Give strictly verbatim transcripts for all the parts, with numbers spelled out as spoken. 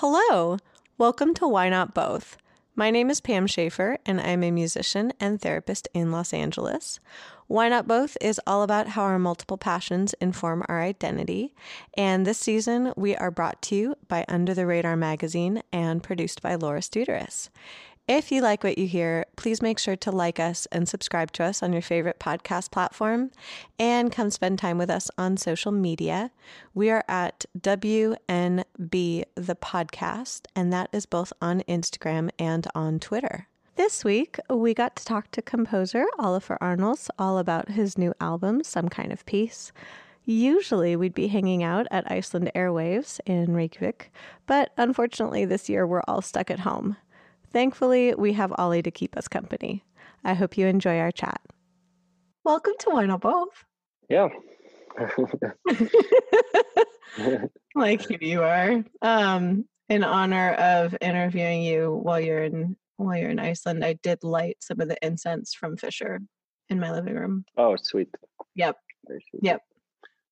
Hello! Welcome to Why Not Both. My name is Pam Schaefer, and I'm a musician and therapist in Los Angeles. Why Not Both is all about how our multiple passions inform our identity, and this season we are brought to you by Under the Radar magazine and produced by Laura Studeris. If you like what you hear, please make sure to like us and subscribe to us on your favorite podcast platform, and come spend time with us on social media. We are at W N B the Podcast, and that is both on Instagram and on Twitter. This week, we got to talk to composer Oliver Arnolds all about his new album, Some Kind of Peace. Usually we'd be hanging out at Iceland Airwaves in Reykjavik, but unfortunately this year we're all stuck at home. Thankfully, we have Ollie to keep us company. I hope you enjoy our chat. Welcome to Why Not Both. Yeah. Like here you are. Um, in honor of interviewing you while you're in while you're in Iceland, I did light some of the incense from Fisher in my living room. Oh, sweet. Yep. Sweet. Yep.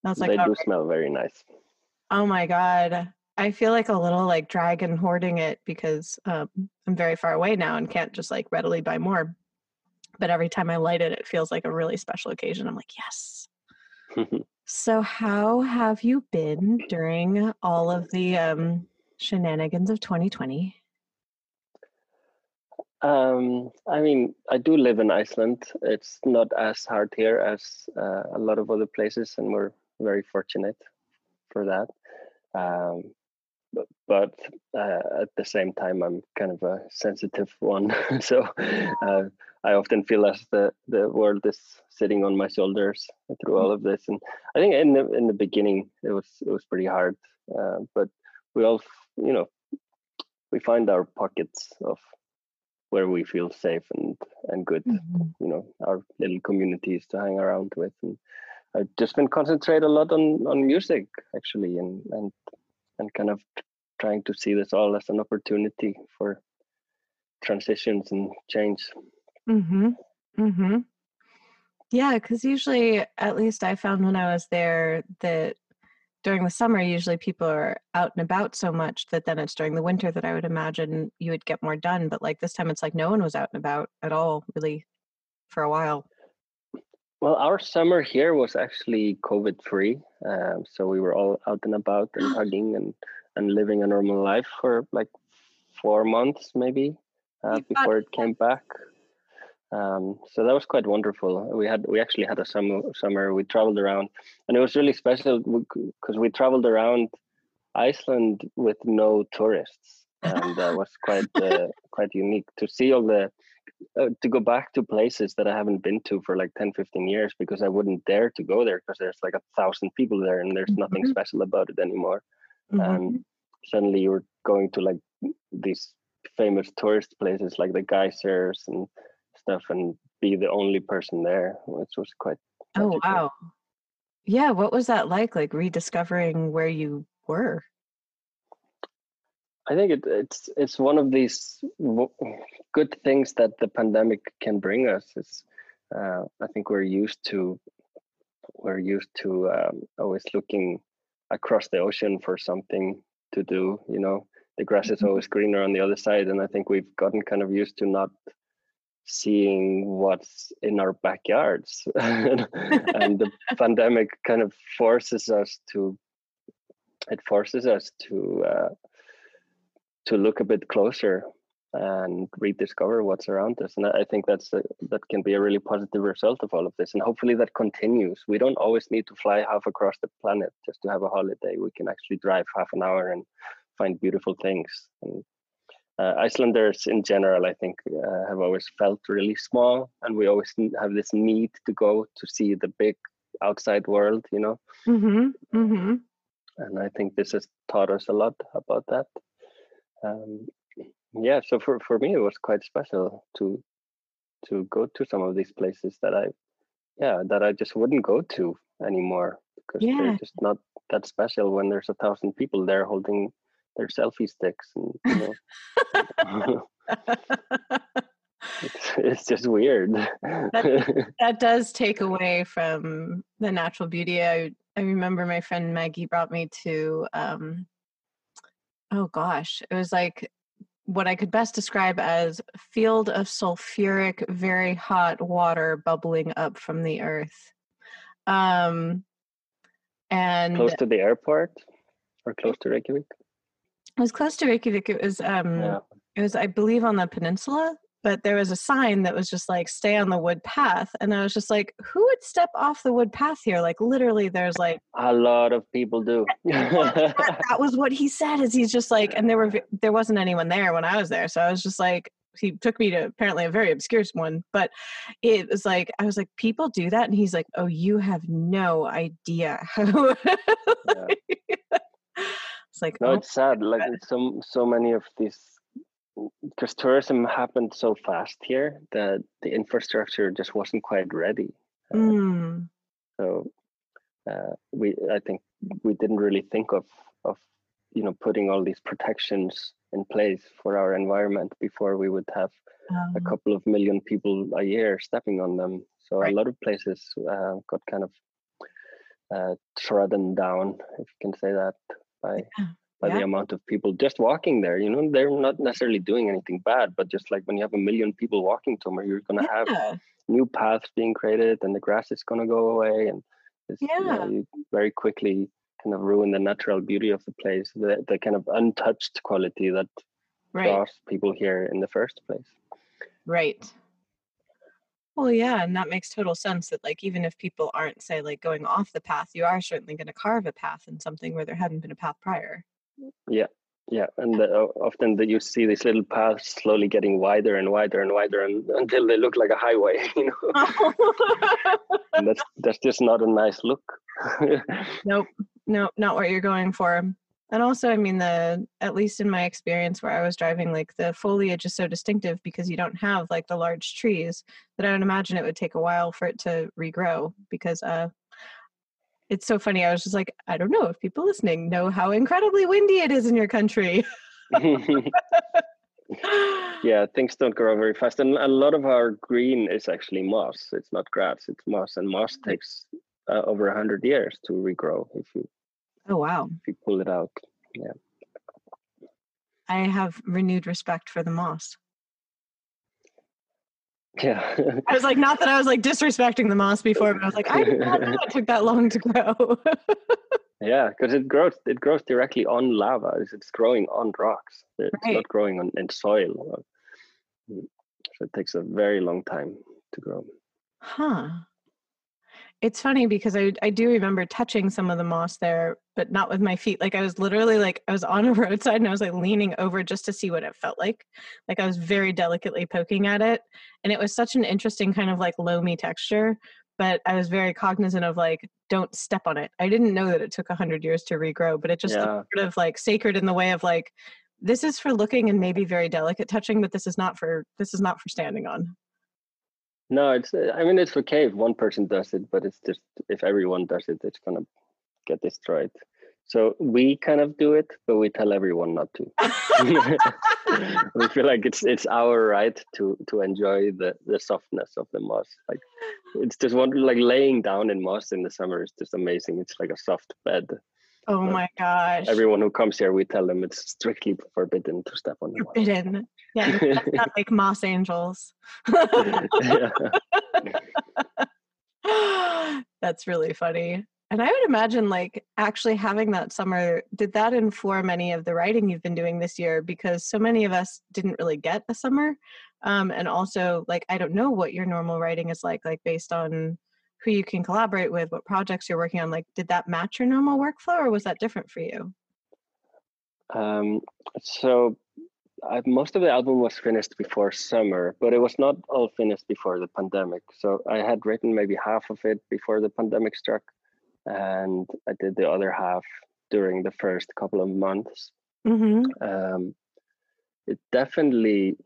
I was like, they do right. Smell very nice. Oh my God. I feel like a little like dragon hoarding it because um, I'm very far away now and can't just like readily buy more. But every time I light it, it feels like a really special occasion. I'm like, yes. So how have you been during all of the um, shenanigans of twenty twenty? Um, I mean, I do live in Iceland. It's not as hard here as uh, a lot of other places, and we're very fortunate for that. Um, But, but uh, at the same time, I'm kind of a sensitive one. so uh, I often feel as the, the world is sitting on my shoulders through all of this. And I think in the in the beginning, it was it was pretty hard. Uh, but we all, you know, we find our pockets of where we feel safe and, and good, mm-hmm. you know, our little communities to hang around with. And I've just been concentrating a lot on, on music, actually, and and. and kind of trying to see this all as an opportunity for transitions and change. Mm-hmm. Mm-hmm. Yeah, because usually, at least I found when I was there, that during the summer, usually people are out and about so much that then it's during the winter that I would imagine you would get more done. But like this time, it's like no one was out and about at all, really, for a while. Well, our summer here was actually COVID-free, um, so we were all out and about and hugging and, and living a normal life for like four months maybe uh, before it came back. Um, so that was quite wonderful. We had we actually had a summer. Summer we traveled around, and it was really special because we traveled around Iceland with no tourists, and that was quite uh, quite unique to see all the. Uh, to go back to places that I haven't been to for like ten, fifteen years because I wouldn't dare to go there because there's like a thousand people there and there's mm-hmm. nothing special about it anymore. Mm-hmm. Um, suddenly you're going to like these famous tourist places like the geysers and stuff and be the only person there, which was quite magical. Oh, wow. Yeah. What was that like, like rediscovering where you were? I think it, it's it's one of these w- good things that the pandemic can bring us. It's, uh, I think we're used to we're used to um, always looking across the ocean for something to do. You know, the grass is always greener on the other side, and I think we've gotten kind of used to not seeing what's in our backyards. And the pandemic kind of forces us to it forces us to. Uh, to look a bit closer and rediscover what's around us. And I think that's a, that can be a really positive result of all of this. And hopefully that continues. We don't always need to fly half across the planet just to have a holiday. We can actually drive half an hour and find beautiful things. And, uh, Icelanders in general, I think, uh, have always felt really small. And we always have this need to go to see the big outside world, you know? Mm-hmm. Mm-hmm. And I think this has taught us a lot about that. Um, yeah, so for, for me, it was quite special to to go to some of these places that I, yeah, that I just wouldn't go to anymore because yeah. they're just not that special when there's a thousand people there holding their selfie sticks. And, you know, it's, it's just weird. that, that does take away from the natural beauty. I, I remember my friend Maggie brought me to... Um, oh gosh, it was like what I could best describe as field of sulfuric, very hot water bubbling up from the earth. Um, and close to the airport or close to Reykjavik? It was close to Reykjavik. It was, um, yeah. It was, I believe, on the peninsula, but there was a sign that was just like, stay on the wood path. And I was just like, who would step off the wood path here? Like, literally, there's like... a lot of people do. that, that was what he said, is he's just like, and there were there wasn't anyone there when I was there. So I was just like, he took me to apparently a very obscure one, but it was like, I was like, people do that? And he's like, oh, you have no idea. like, yeah. It's like, no, oh, it's sad. God. Like, so, so many of these... because tourism happened so fast here that the infrastructure just wasn't quite ready. Uh, mm. So uh, we, I think we didn't really think of, of, you know, putting all these protections in place for our environment before we would have um, a couple of million people a year stepping on them. So right. A lot of places uh, got kind of uh, trodden down, if you can say that, by... Yeah. By yeah. the amount of people just walking there, you know, they're not necessarily doing anything bad, but just like when you have a million people walking somewhere, you're going to yeah. have new paths being created and the grass is going to go away. And it's, yeah. you know, you very quickly kind of ruin the natural beauty of the place, the, the kind of untouched quality that right. draws people here in the first place. Right. Well, yeah, and that makes total sense that, like, even if people aren't, say, like, going off the path, you are certainly going to carve a path in something where there hadn't been a path prior. Yeah, yeah, and the, often that you see these little paths slowly getting wider and wider and wider, and, until they look like a highway, you know. And that's that's just not a nice look. Nope, nope, not what you're going for. And also, I mean, the at least in my experience where I was driving, like the foliage is so distinctive because you don't have like the large trees that I would imagine it would take a while for it to regrow because. Uh, It's so funny. I was just like, I don't know if people listening know how incredibly windy it is in your country. Yeah, things don't grow very fast. And a lot of our green is actually moss. It's not grass, it's moss. And moss takes uh, over one hundred years to regrow if you, oh, wow. if you pull it out. Yeah. I have renewed respect for the moss. Yeah. I was like, not that I was like disrespecting the moss before, but I was like, I did not know it took that long to grow. Yeah, because it grows it grows directly on lava. It's growing on rocks. It's right. not growing on in soil. So it takes a very long time to grow. Huh. It's funny because I I do remember touching some of the moss there, but not with my feet. Like I was literally like, I was on a roadside and I was like leaning over just to see what it felt like. Like I was very delicately poking at it. And it was such an interesting kind of like loamy texture, but I was very cognizant of like, don't step on it. I didn't know that it took a hundred years to regrow, but it just yeah. looked sort of like sacred in the way of like, this is for looking and maybe very delicate touching, but this is not for, this is not for standing on. No, it's, I mean, it's okay if one person does it, but it's just, if everyone does it, it's going to get destroyed. So we kind of do it, but we tell everyone not to. We feel like it's it's our right to to enjoy the, the softness of the moss. Like it's just one, like laying down in moss in the summer is just amazing. It's like a soft bed. Oh but my gosh. Everyone who comes here, we tell them it's strictly forbidden to step on the moss. Forbidden. Yeah, that's not like moss angels. That's really funny. And I would imagine like actually having that summer, did that inform any of the writing you've been doing this year? Because so many of us didn't really get a summer. Um, and also like, I don't know what your normal writing is like, like based on who you can collaborate with, what projects you're working on, like, did that match your normal workflow or was that different for you? Um, so I, most of the album was finished before summer, but it was not all finished before the pandemic. So I had written maybe half of it before the pandemic struck and I did the other half during the first couple of months. Mm-hmm. Um, it definitely,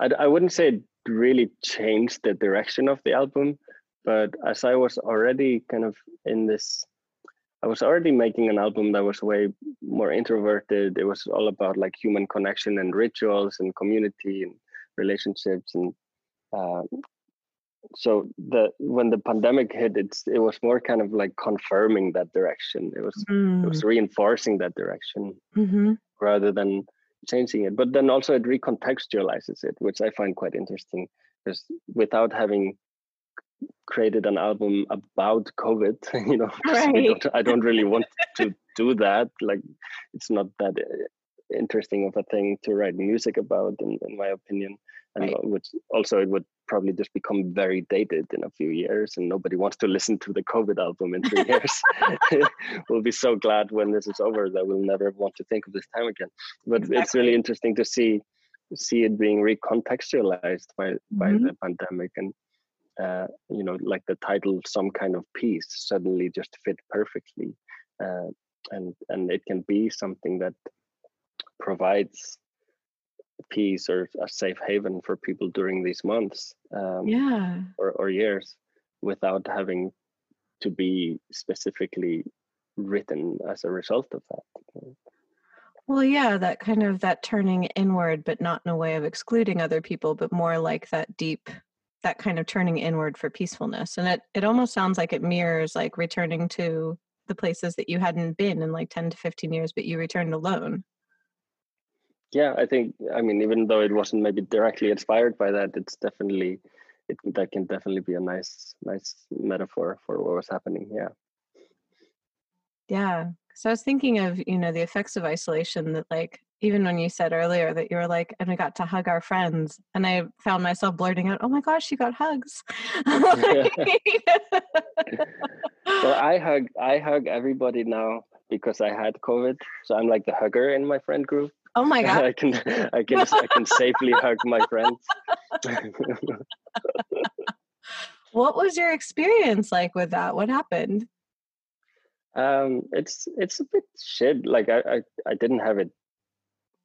I, I wouldn't say it really changed the direction of the album, but as I was already kind of in this, I was already making an album that was way more introverted. It was all about like human connection and rituals and community and relationships. And uh, so the when the pandemic hit, it's, it was more kind of like confirming that direction. It was mm. it was reinforcing that direction. Mm-hmm. rather than changing it. But then also it recontextualizes it, which I find quite interesting, because without having created an album about COVID, you know, right. we don't, I don't really want to do that. Like, it's not that interesting of a thing to write music about, in, in my opinion. And right. which also, it would probably just become very dated in a few years, and nobody wants to listen to the COVID album in three years. We'll be so glad when this is over that we'll never want to think of this time again. But exactly. it's really interesting to see see it being recontextualized by by mm-hmm. the pandemic, and uh, you know, like the title "Some Kind of Peace" suddenly just fit perfectly, uh, and and it can be something that provides peace or a safe haven for people during these months um, yeah. or, or years, without having to be specifically written as a result of that. Well, yeah, that kind of that turning inward, but not in a way of excluding other people, but more like that deep, that kind of turning inward for peacefulness. And it, it almost sounds like it mirrors like returning to the places that you hadn't been in like ten to fifteen years, but you returned alone. Yeah, I think, I mean, even though it wasn't maybe directly inspired by that, it's definitely, it, that can definitely be a nice, nice metaphor for what was happening. Yeah. Yeah. So I was thinking of, you know, the effects of isolation that, like, even when you said earlier that you were like, and we got to hug our friends, and I found myself blurting out, oh my gosh, you got hugs. Like... Well, I hug, I hug everybody now because I had COVID. So I'm like the hugger in my friend group. Oh my God! I can, I can, I can safely hug my friends. What was your experience like with that? What happened? Um, it's it's a bit shit. Like I, I, I didn't have it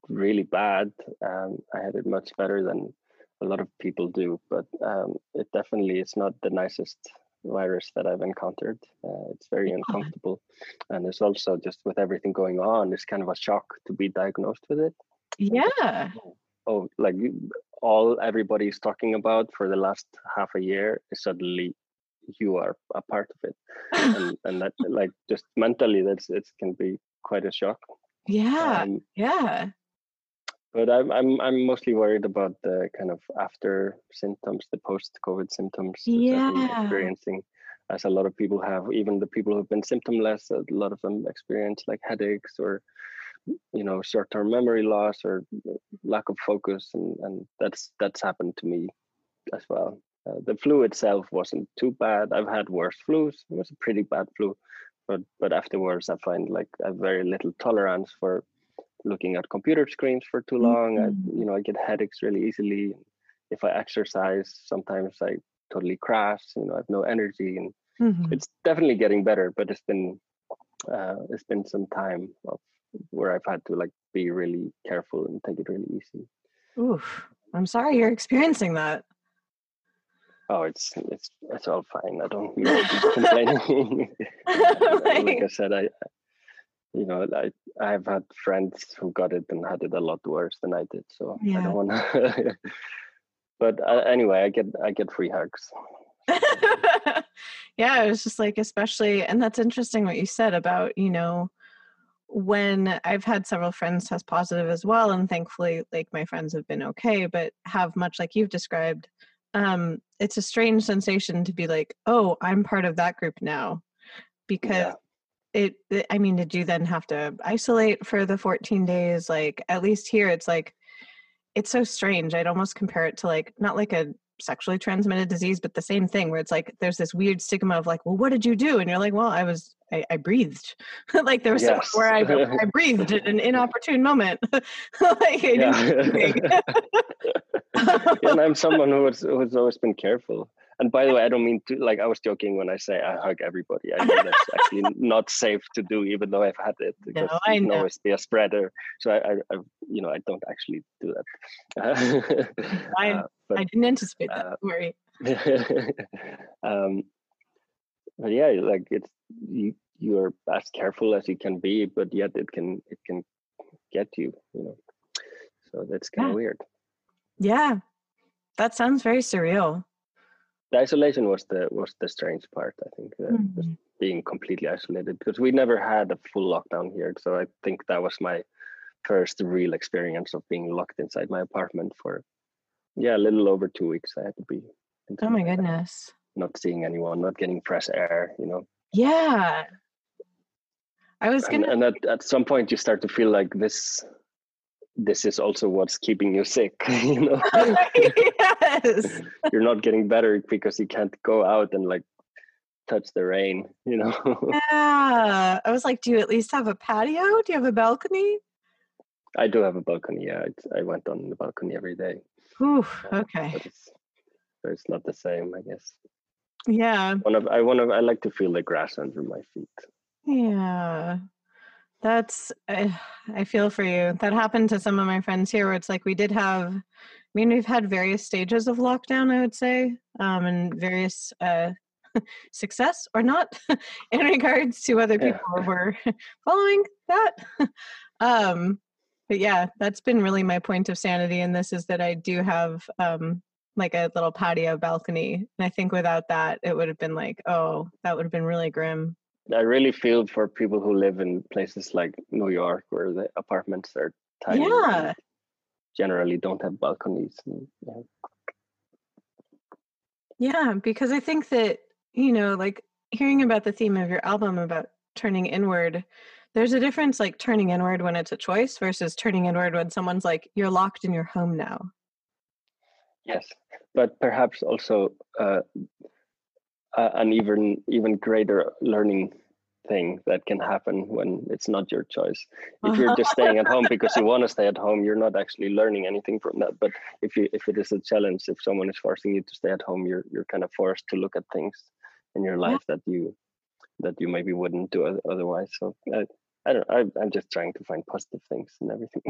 really bad. Um, I had it much better than a lot of people do. But um, it definitely is not the nicest virus that I've encountered. Uh, it's very yeah. uncomfortable, and it's also just with everything going on, it's kind of a shock to be diagnosed with it. Yeah. Oh, like all everybody's talking about for the last half a year is suddenly you are a part of it, and, and that, like, just mentally, that's it can be quite a shock. Yeah. Um, yeah. But I'm I'm I'm mostly worried about the kind of after symptoms, the post-COVID symptoms yeah. that I'm experiencing, as a lot of people have. Even the people who've been symptomless, a lot of them experience like headaches or, you know, short-term memory loss or lack of focus, and, and that's that's happened to me as well. Uh, the flu itself wasn't too bad. I've had worse flus. It was a pretty bad flu, but but afterwards I find like I have very little tolerance for looking at computer screens for too long. Mm-hmm. I, you know, I get headaches really easily. If I exercise, sometimes I totally crash. You know, I have no energy, and mm-hmm. it's definitely getting better. But it's been, uh, it's been some time of where I've had to like be really careful and take it really easy. Oof! I'm sorry you're experiencing that. Oh, it's it's it's all fine. I don't really keep complaining. Like... like I said, I. You know, I I've had friends who got it and had it a lot worse than I did, so yeah. I don't want to. But uh, anyway, I get I get free hugs. Yeah, it was just like, especially, and that's interesting what you said about, you know, when I've had several friends test positive as well, and thankfully, like, my friends have been okay, but have much like you've described. Um, it's a strange sensation to be like, oh, I'm part of that group now, because. Yeah. It, I mean, did you then have to isolate for the fourteen days? Like, at least here, it's like, it's so strange. I'd almost compare it to like, not like a sexually transmitted disease, but the same thing where it's like, there's this weird stigma of like, well, what did you do? And you're like, well, I was, I, I breathed. Like, there was yes. somewhere I, I breathed at an inopportune moment. Like, I didn't And I'm someone who has, who has always been careful. And by the way, I don't mean to, like, I was joking when I say I hug everybody. I know that's actually not safe to do, even though I've had it. Because no, I know. It's a spreader. So I, I, I, you know, I don't actually do that. I, uh, but, I didn't anticipate that. Uh, Don't worry. um, but yeah, like, it's, you, you're as careful as you can be, but yet it can, it can get you, you know. So that's kind of yeah. weird. Yeah. That sounds very surreal. The isolation was the was the strange part, I think, uh, mm-hmm. just being completely isolated, because we never had a full lockdown here. So I think that was my first real experience of being locked inside my apartment for, yeah, a little over two weeks. I had to be. Oh my goodness. Not seeing anyone, not getting fresh air, you know. Yeah. I was gonna. And, and at, at some point you start to feel like this, this is also what's keeping you sick, you know. Yes. You're not getting better because you can't go out and like touch the rain, you know. Yeah. I was like, do you at least have a patio? Do you have a balcony? I do have a balcony, yeah. It's, I went on the balcony every day. Ooh, okay. Uh, it's, it's not the same, I guess. Yeah. One of I one of I like to feel the grass under my feet. Yeah. That's, I, I feel for you. That happened to some of my friends here, where it's like we did have, I mean, we've had various stages of lockdown, I would say, um, and various uh, success or not in regards to other people who yeah. were following that. Um, but yeah, that's been really my point of sanity in this, is that I do have um, like a little patio balcony. And I think without that, it would have been like, oh, that would have been really grim. I really feel for people who live in places like New York, where the apartments are tiny. Yeah. And generally don't have balconies. And, yeah. yeah, because I think that, you know, like hearing about the theme of your album about turning inward, there's a difference like turning inward when it's a choice versus turning inward when someone's like, you're locked in your home now. Yes, but perhaps also... Uh, Uh, an even even greater learning thing that can happen when it's not your choice. If you're just staying at home because you want to stay at home, you're not actually learning anything from that. But if you if it is a challenge, if someone is forcing you to stay at home, you're you're kind of forced to look at things in your life yeah. that you that you maybe wouldn't do otherwise. So I, I don't. I, I'm just trying to find positive things and everything.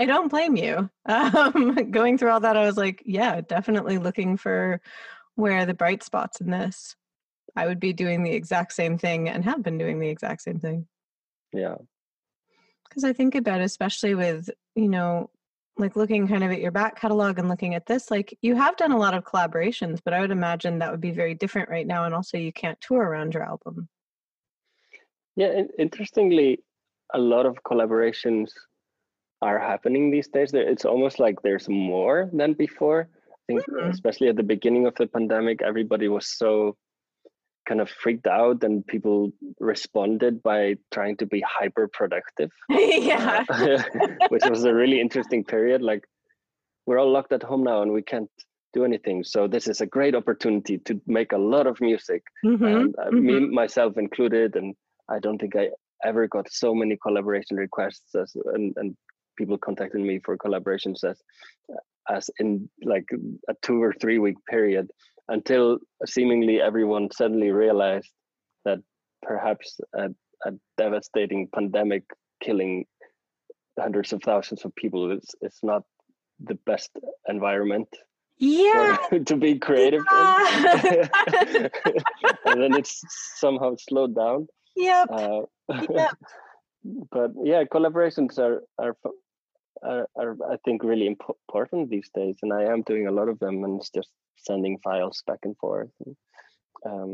I don't blame you. Um, going through all that, I was like, yeah, definitely looking for. Where are the bright spots in this? I would be doing the exact same thing and have been doing the exact same thing. Yeah. Because I think about, especially with, you know, like looking kind of at your back catalog and looking at this, like you have done a lot of collaborations, but I would imagine that would be very different right now. And also you can't tour around your album. Yeah. Interestingly, a lot of collaborations are happening these days. It's almost like there's more than before. I think especially at the beginning of the pandemic, everybody was so kind of freaked out and people responded by trying to be hyper productive. Yeah. Uh, which was a really interesting period. Like we're all locked at home now and we can't do anything. So this is a great opportunity to make a lot of music. Mm-hmm. And uh, mm-hmm. me, myself included. And I don't think I ever got so many collaboration requests as and, and people contacted me for collaborations as uh, as in like a two or three week period, until seemingly everyone suddenly realized that perhaps a, a devastating pandemic killing hundreds of thousands of people is it's not the best environment yeah. to be creative yeah. in. And then it's somehow slowed down. Yep. Uh, yep. But yeah, collaborations are... are Are, are I think really imp- important these days, and I am doing a lot of them, and it's just sending files back and forth. And, um,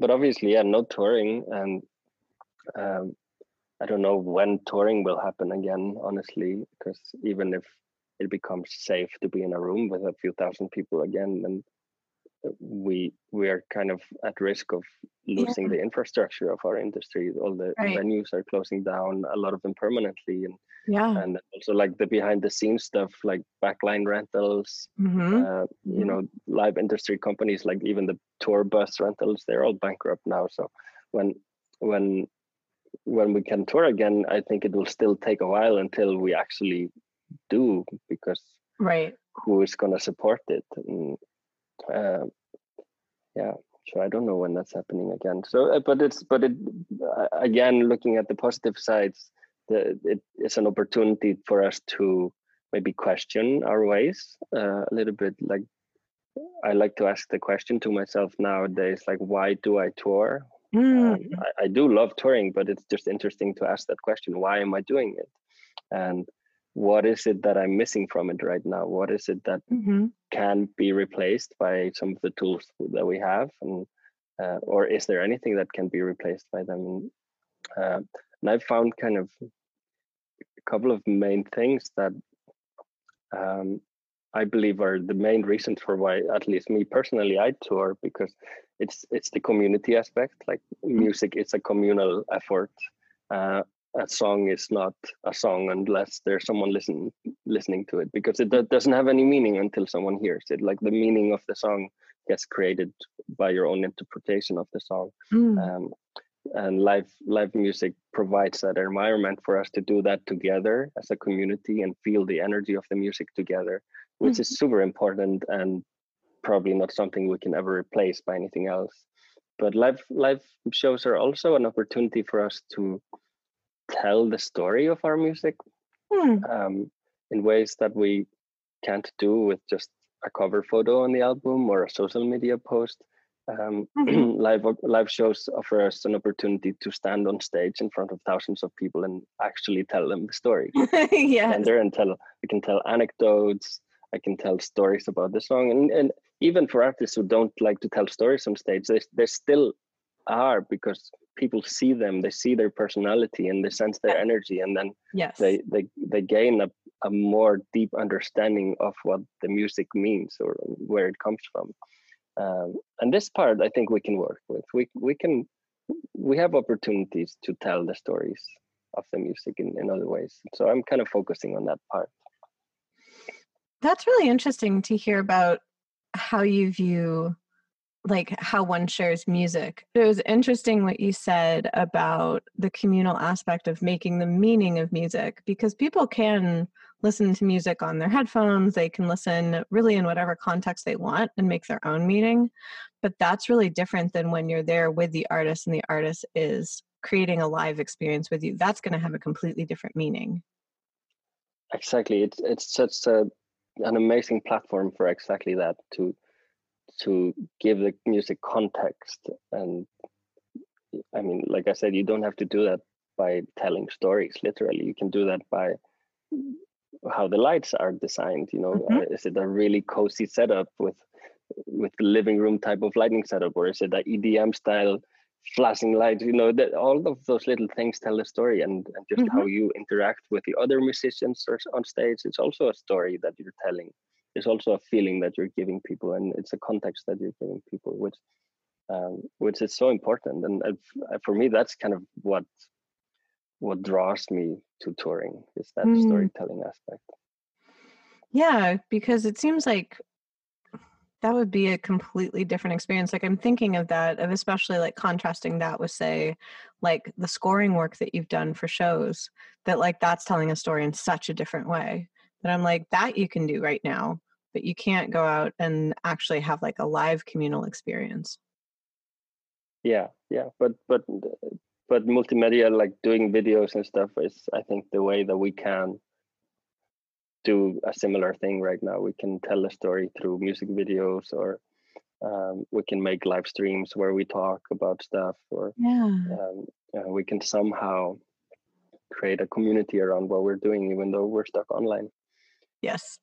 but obviously, yeah, no touring, and um, I don't know when touring will happen again, honestly, because even if it becomes safe to be in a room with a few thousand people again, then we we are kind of at risk of losing yeah. the infrastructure of our industry. All the right. venues are closing down, a lot of them permanently, and yeah and also like the behind the scenes stuff like backline rentals, mm-hmm. uh, you know, live industry companies, like even the tour bus rentals, they're all bankrupt now. So when when when we can tour again, I think it will still take a while until we actually do, because right who is going to support it? And, Uh, yeah, so I don't know when that's happening again. So, uh, but it's but it uh, again, looking at the positive sides, the, it is an opportunity for us to maybe question our ways uh, a little bit. Like I like to ask the question to myself nowadays, like, why do I tour? Mm. Um, I, I do love touring, but it's just interesting to ask that question: why am I doing it? And what is it that I'm missing from it right now? What is it that mm-hmm. can be replaced by some of the tools that we have? And, uh, or is there anything that can be replaced by them? Uh, and I've found kind of couple of main things that um, I believe are the main reasons for why, at least me personally, I tour, because it's it's the community aspect. Like music is a communal effort. Uh, a song is not a song unless there's someone listen, listening to it, because it doesn't have any meaning until someone hears it. Like the meaning of the song gets created by your own interpretation of the song. Mm. Um, and live live music provides that environment for us to do that together as a community and feel the energy of the music together, which mm-hmm. is super important and probably not something we can ever replace by anything else. But live live shows are also an opportunity for us to tell the story of our music mm. um, in ways that we can't do with just a cover photo on the album or a social media post. Um, mm-hmm. live live shows offer us an opportunity to stand on stage in front of thousands of people and actually tell them the story. Yes. And there and tell I can tell anecdotes. I can tell stories about the song, and and even for artists who don't like to tell stories on stage, they they still are, because people see them, they see their personality, and they sense their energy, and then yes. they they they gain a a more deep understanding of what the music means or where it comes from. Um, and this part, I think we can work with. We we can we have opportunities to tell the stories of the music in, in other ways. So I'm kind of focusing on that part. That's really interesting to hear about how you view, like, how one shares music. It was interesting what you said about the communal aspect of making the meaning of music, because people can listen to music on their headphones. They can listen really in whatever context they want and make their own meaning. But that's really different than when you're there with the artist and the artist is creating a live experience with you. That's going to have a completely different meaning. Exactly. It's, it's such a, an amazing platform for exactly that, to to give the music context. And I mean, like I said, you don't have to do that by telling stories, literally. You can do that by how the lights are designed, you know. Mm-hmm. Is it a really cozy setup with with living room type of lighting setup, or is it an E D M style flashing lights? You know, that all of those little things tell a story, and, and just mm-hmm. how you interact with the other musicians on stage. It's also a story that you're telling. It's also a feeling that you're giving people, and it's a context that you're giving people, which um, which is so important. And uh, for me, that's kind of what what draws me to touring, is that mm. storytelling aspect. Yeah, because it seems like that would be a completely different experience. Like, I'm thinking of that, of especially like contrasting that with, say, like the scoring work that you've done for shows, that like that's telling a story in such a different way. That I'm like, that you can do right now, but you can't go out and actually have like a live communal experience. Yeah, yeah, but but but multimedia, like doing videos and stuff, is I think the way that we can do a similar thing right now. We can tell a story through music videos, or um, we can make live streams where we talk about stuff, or yeah. um, uh, we can somehow create a community around what we're doing, even though we're stuck online. Yes.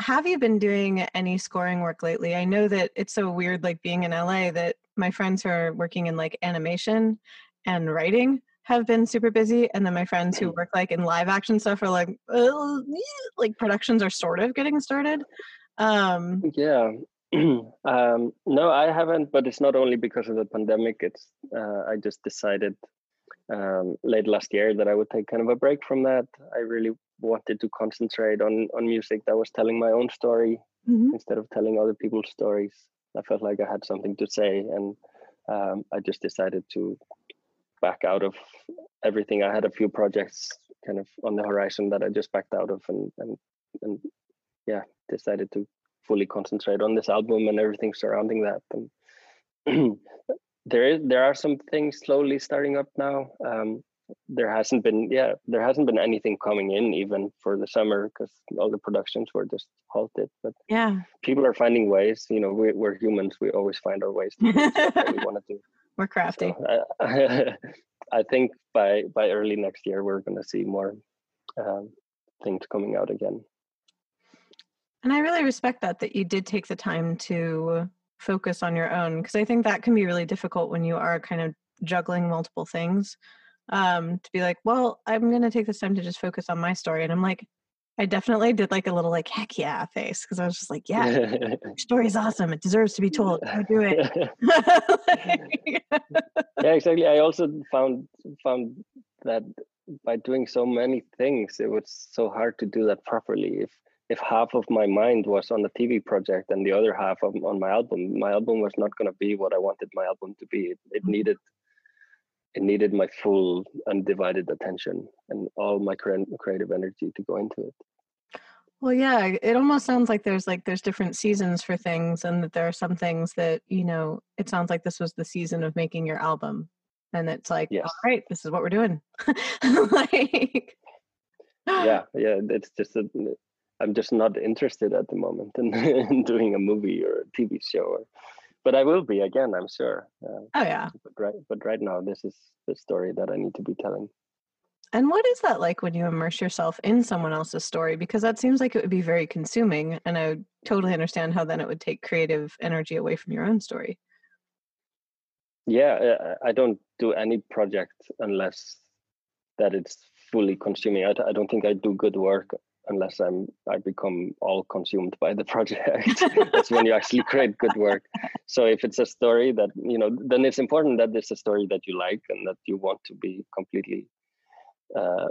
Have you been doing any scoring work lately? I know that it's so weird, like being in L A, that my friends who are working in like animation and writing have been super busy. And then my friends who work like in live action stuff are like, oh, like productions are sort of getting started. Um, yeah. um, no, I haven't, but it's not only because of the pandemic. It's, uh, I just decided um, late last year that I would take kind of a break from that. I really wanted to concentrate on, on music that was telling my own story mm-hmm. instead of telling other people's stories. I felt like I had something to say, and um, I just decided to back out of everything. I had a few projects kind of on the horizon that I just backed out of, and and, and yeah, decided to fully concentrate on this album and everything surrounding that. And there is there are some things slowly starting up now. Um, there hasn't been yeah there hasn't been anything coming in even for the summer, because all the productions were just halted. But yeah, people are finding ways. You know, we, we're humans. We always find our ways to do stuff that we want to do. We're crafty. So, uh, I think by by early next year, we're going to see more um, things coming out again. And I really respect that, that you did take the time to focus on your own, because I think that can be really difficult when you are kind of juggling multiple things. um, to be like, well, I'm going to take this time to just focus on my story. And I'm like, I definitely did like a little like, heck yeah face, because I was just like, yeah, your story's awesome. It deserves to be told. Go do it. like, yeah, exactly. I also found found that by doing so many things, it was so hard to do that properly. If if half of my mind was on the T V project and the other half of, on my album, my album was not going to be what I wanted my album to be. It, it mm-hmm. needed it needed my full undivided attention and all my creative energy to go into it. Well, yeah, it almost sounds like there's like there's different seasons for things, and that there are some things that, you know, it sounds like this was the season of making your album, and it's like, yes. all right, this is what we're doing. like, yeah, yeah, it's just a, I'm just not interested at the moment in, in doing a movie or a T V show. Or, But I will be again, I'm sure. Uh, oh yeah. But right, but right now, this is the story that I need to be telling. And what is that like when you immerse yourself in someone else's story? Because that seems like it would be very consuming, and I would totally understand how then it would take creative energy away from your own story. Yeah, I don't do any project unless that it's fully consuming. I don't think I do good work unless I'm, I become all consumed by the project. That's when you actually create good work. So if it's a story that, you know, then it's important that it's a story that you like and that you want to be completely uh,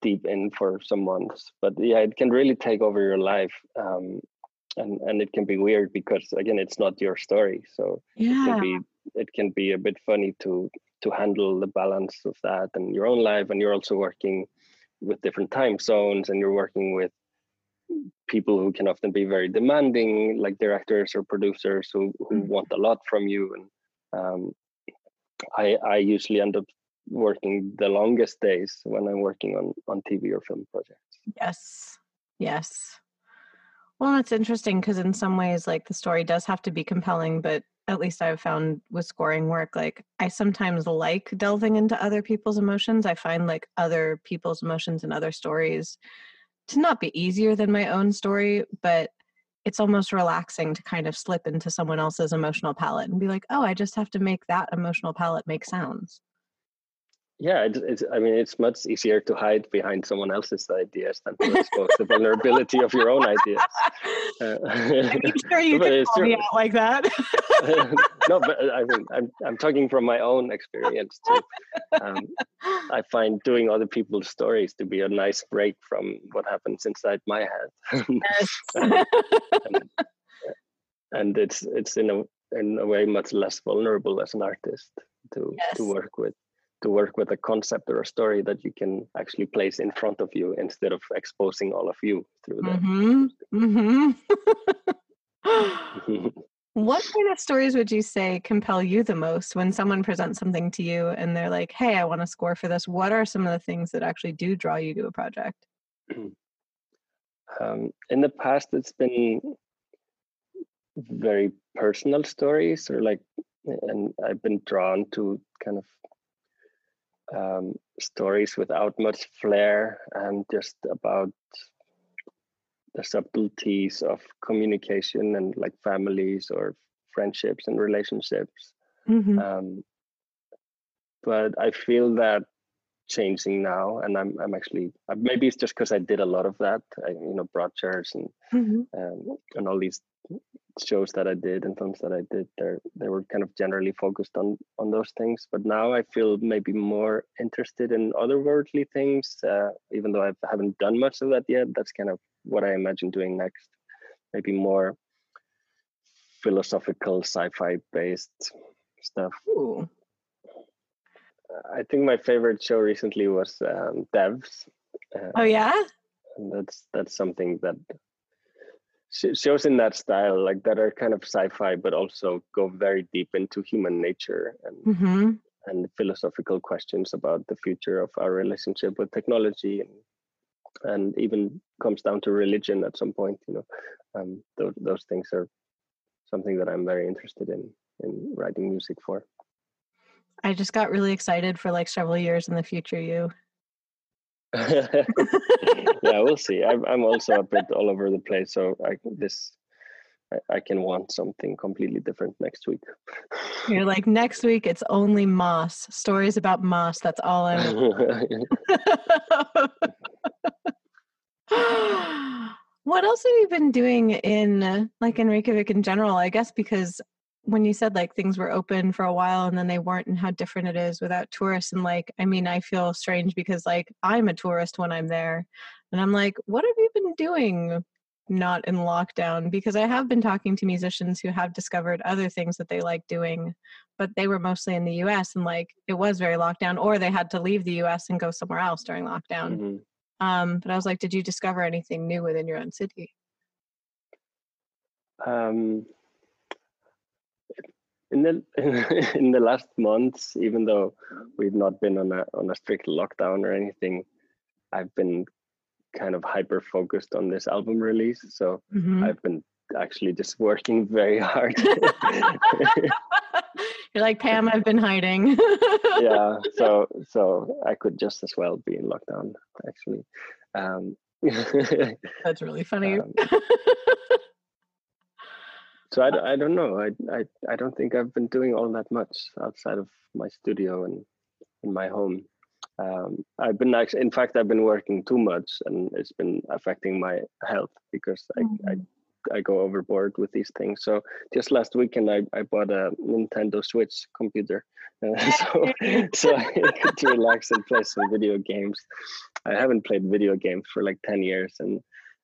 deep in for some months. But yeah, it can really take over your life. Um, and, and it can be weird because, again, it's not your story. So yeah. it can be it can be a bit funny to to handle the balance of that and your own life. And you're also working with different time zones, and you're working with people who can often be very demanding, like directors or producers who, who mm-hmm. want a lot from you. And um, I I usually end up working the longest days when I'm working on, on T V or film projects. Yes, yes. Well, it's interesting because in some ways, like, the story does have to be compelling, but at least I've found with scoring work, like, I sometimes like delving into other people's emotions. I find like other people's emotions and other stories to not be easier than my own story, but it's almost relaxing to kind of slip into someone else's emotional palette and be like, oh, I just have to make that emotional palette make sounds. Yeah, it's, it's, I mean, it's much easier to hide behind someone else's ideas than to expose the vulnerability of your own ideas. Uh, I'm sure you could call me out like that. No, but I mean, I'm I'm talking from my own experience too. Um, I find doing other people's stories to be a nice break from what happens inside my head. Yes. um, and, and it's it's in a in a way much less vulnerable as an artist to yes. to work with. to work with a concept or a story that you can actually place in front of you instead of exposing all of you through that. Mm-hmm. Mm-hmm. What kind of stories would you say compel you the most when someone presents something to you and they're like, hey, I want to score for this? What are some of the things that actually do draw you to a project? Um, in the past, it's been very personal stories, or like, and I've been drawn to kind of Um, stories without much flair and just about the subtleties of communication and like families or friendships and relationships. Mm-hmm. Um, but I feel that changing now, and I'm I'm actually maybe it's just because I did a lot of that. I, you know, Broadchurch and mm-hmm. um, and all these shows that I did and films that I did, there they were kind of generally focused on on those things. But now I feel maybe more interested in otherworldly things, uh, even though I haven't done much of that yet. That's kind of what I imagine doing next. Maybe more philosophical, sci-fi based stuff. Ooh. I think my favorite show recently was um, Devs. Uh, oh yeah, and that's that's something that shows in that style, like, that are kind of sci-fi but also go very deep into human nature and mm-hmm. and philosophical questions about the future of our relationship with technology, and and even comes down to religion at some point, you know. Um, those those things are something that I'm very interested in in writing music for. I just got really excited for like several years in the future, you. Yeah, we'll see. I'm I'm also a bit all over the place, so I, this I can want something completely different next week. You're like, next week it's only moss. Stories about moss. That's all I want. What else have you been doing in like in Reykjavik in general? I guess because when you said like things were open for a while and then they weren't, and how different it is without tourists. And like, I mean, I feel strange because like I'm a tourist when I'm there, and I'm like, what have you been doing? Not in lockdown, because I have been talking to musicians who have discovered other things that they like doing, but they were mostly in the U S and like it was very lockdown, or they had to leave the U S and go somewhere else during lockdown. Mm-hmm. Um, but I was like, did you discover anything new within your own city? Um, in the in the last months, even though we've not been on a on a strict lockdown or anything, I've been kind of hyper focused on this album release, so mm-hmm. I've been actually just working very hard. You're like, Pam, I've been hiding. Yeah, so so I could just as well be in lockdown, actually. Um, That's really funny. Um, so I, I don't know. I, I I don't think I've been doing all that much outside of my studio and in my home. Um, I've been actually, in fact, I've been working too much, and it's been affecting my health because I, mm-hmm. I, I go overboard with these things. So just last weekend, I, I bought a Nintendo Switch computer, uh, so so I could relax and play some video games. I haven't played video games for like ten years, and,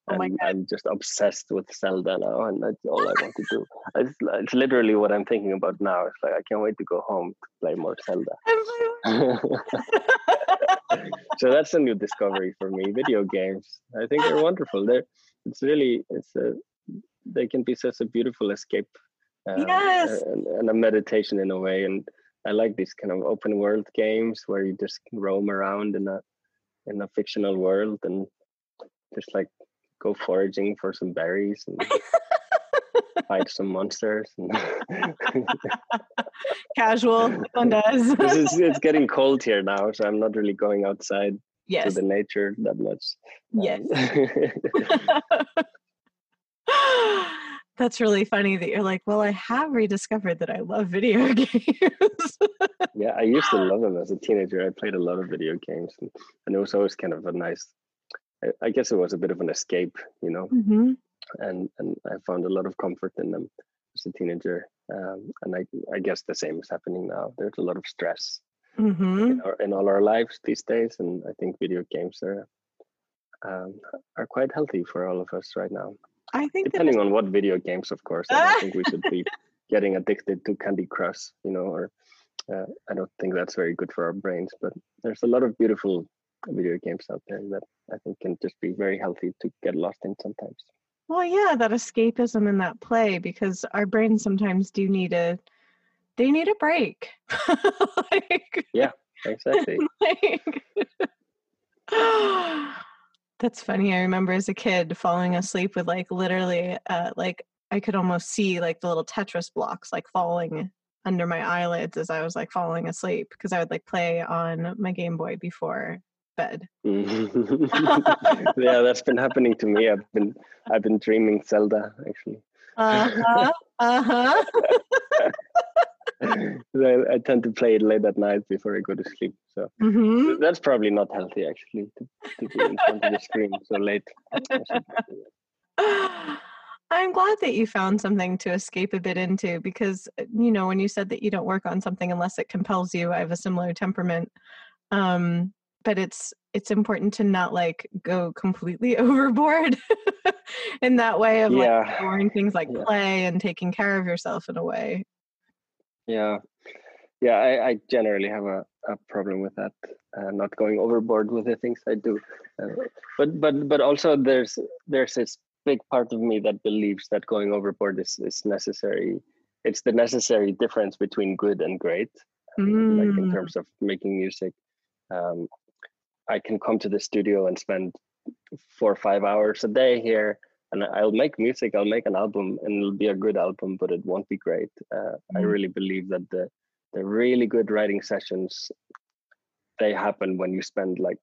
and oh I'm just obsessed with Zelda now, and that's all I want to do. It's, it's literally what I'm thinking about now. It's like I can't wait to go home to play more Zelda. So that's a new discovery for me. Video games, I think they're wonderful. They're it's really it's a they can be such a beautiful escape, uh, yes, and, and a meditation in a way. And I like these kind of open world games where you just roam around in a in a fictional world and just like go foraging for some berries and fight some monsters. And Casual, one does. This is, it's getting cold here now, so I'm not really going outside yes. to the nature that much. Um, yes. That's really funny that you're like, well, I have rediscovered that I love video games. Yeah, I used to love them as a teenager. I played a lot of video games, and, and it was always kind of a nice, I, I guess it was a bit of an escape, you know? Mm-hmm. And and I found a lot of comfort in them as a teenager, um, and I I guess the same is happening now. There's a lot of stress mm-hmm. in, our, in all our lives these days, and I think video games are um, are quite healthy for all of us right now. I think depending on what video games, of course. I don't think we should be getting addicted to Candy Crush, you know, or uh, I don't think that's very good for our brains. But there's a lot of beautiful video games out there that I think can just be very healthy to get lost in sometimes. Well, yeah, that escapism and that play, because our brains sometimes do need a, they need a break. Like, yeah, exactly. Like, that's funny. I remember as a kid falling asleep with like literally, uh, like I could almost see like the little Tetris blocks like falling under my eyelids as I was like falling asleep, because I would like play on my Game Boy before bed. Yeah, that's been happening to me. I've been I've been dreaming Zelda, actually. Uh-huh. Uh-huh. So I, I tend to play it late at night before I go to sleep. So mm-hmm. that's probably not healthy, actually, to, to be in front of the screen so late. I'm glad that you found something to escape a bit into, because, you know, when you said that you don't work on something unless it compels you, I have a similar temperament. Um, But it's it's important to not like go completely overboard in that way of yeah. like exploring things like yeah. play and taking care of yourself in a way. Yeah, yeah. I, I generally have a, a problem with that, uh, not going overboard with the things I do. Uh, but but but also there's there's this big part of me that believes that going overboard is is necessary. It's the necessary difference between good and great, mm. like in terms of making music. Um, I can come to the studio and spend four or five hours a day here, and I'll make music, I'll make an album, and it'll be a good album, but it won't be great. Uh, mm-hmm. I really believe that the, the really good writing sessions, they happen when you spend like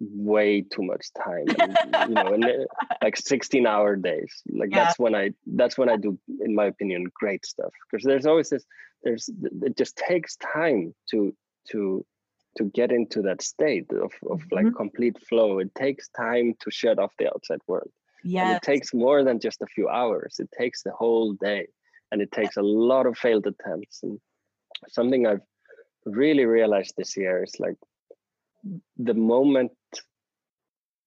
way too much time, and, you know, and, like sixteen hour days. Like yeah. that's when I, that's when I do, in my opinion, great stuff. Because there's always this, there's, it just takes time to, to, to get into that state of, of mm-hmm. like complete flow. It takes time to shut off the outside world. Yeah. It takes more than just a few hours. It takes the whole day, and it takes a lot of failed attempts. And something I've really realized this year is like, the moment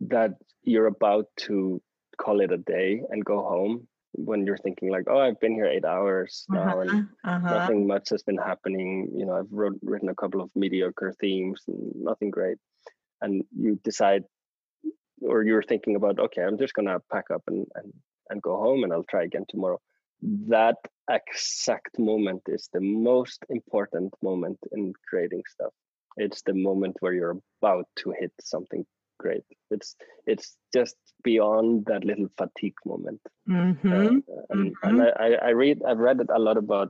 that you're about to call it a day and go home, when you're thinking like, oh, I've been here eight hours now, uh-huh, and uh-huh. nothing much has been happening. You know, I've wrote, written a couple of mediocre themes and nothing great. And you decide, or you're thinking about, okay, I'm just going to pack up and, and, and go home, and I'll try again tomorrow. That exact moment is the most important moment in creating stuff. It's the moment where you're about to hit something great. It's it's just beyond that little fatigue moment. Mm-hmm. Uh, and mm-hmm. and I, I read I've read a lot about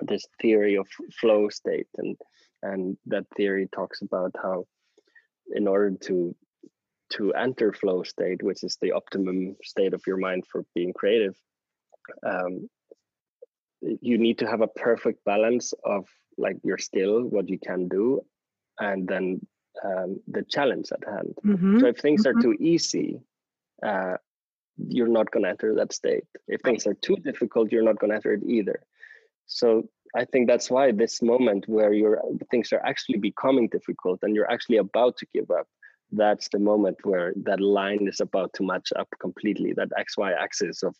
this theory of flow state, and and that theory talks about how in order to to enter flow state, which is the optimum state of your mind for being creative, um, you need to have a perfect balance of like your skill, what you can do, and then um, the challenge at hand. Mm-hmm. So if things mm-hmm. are too easy, uh, you're not going to enter that state. If things are too difficult, you're not going to enter it either. So I think that's why this moment where your things are actually becoming difficult and you're actually about to give up, that's the moment where that line is about to match up completely, that X Y axis of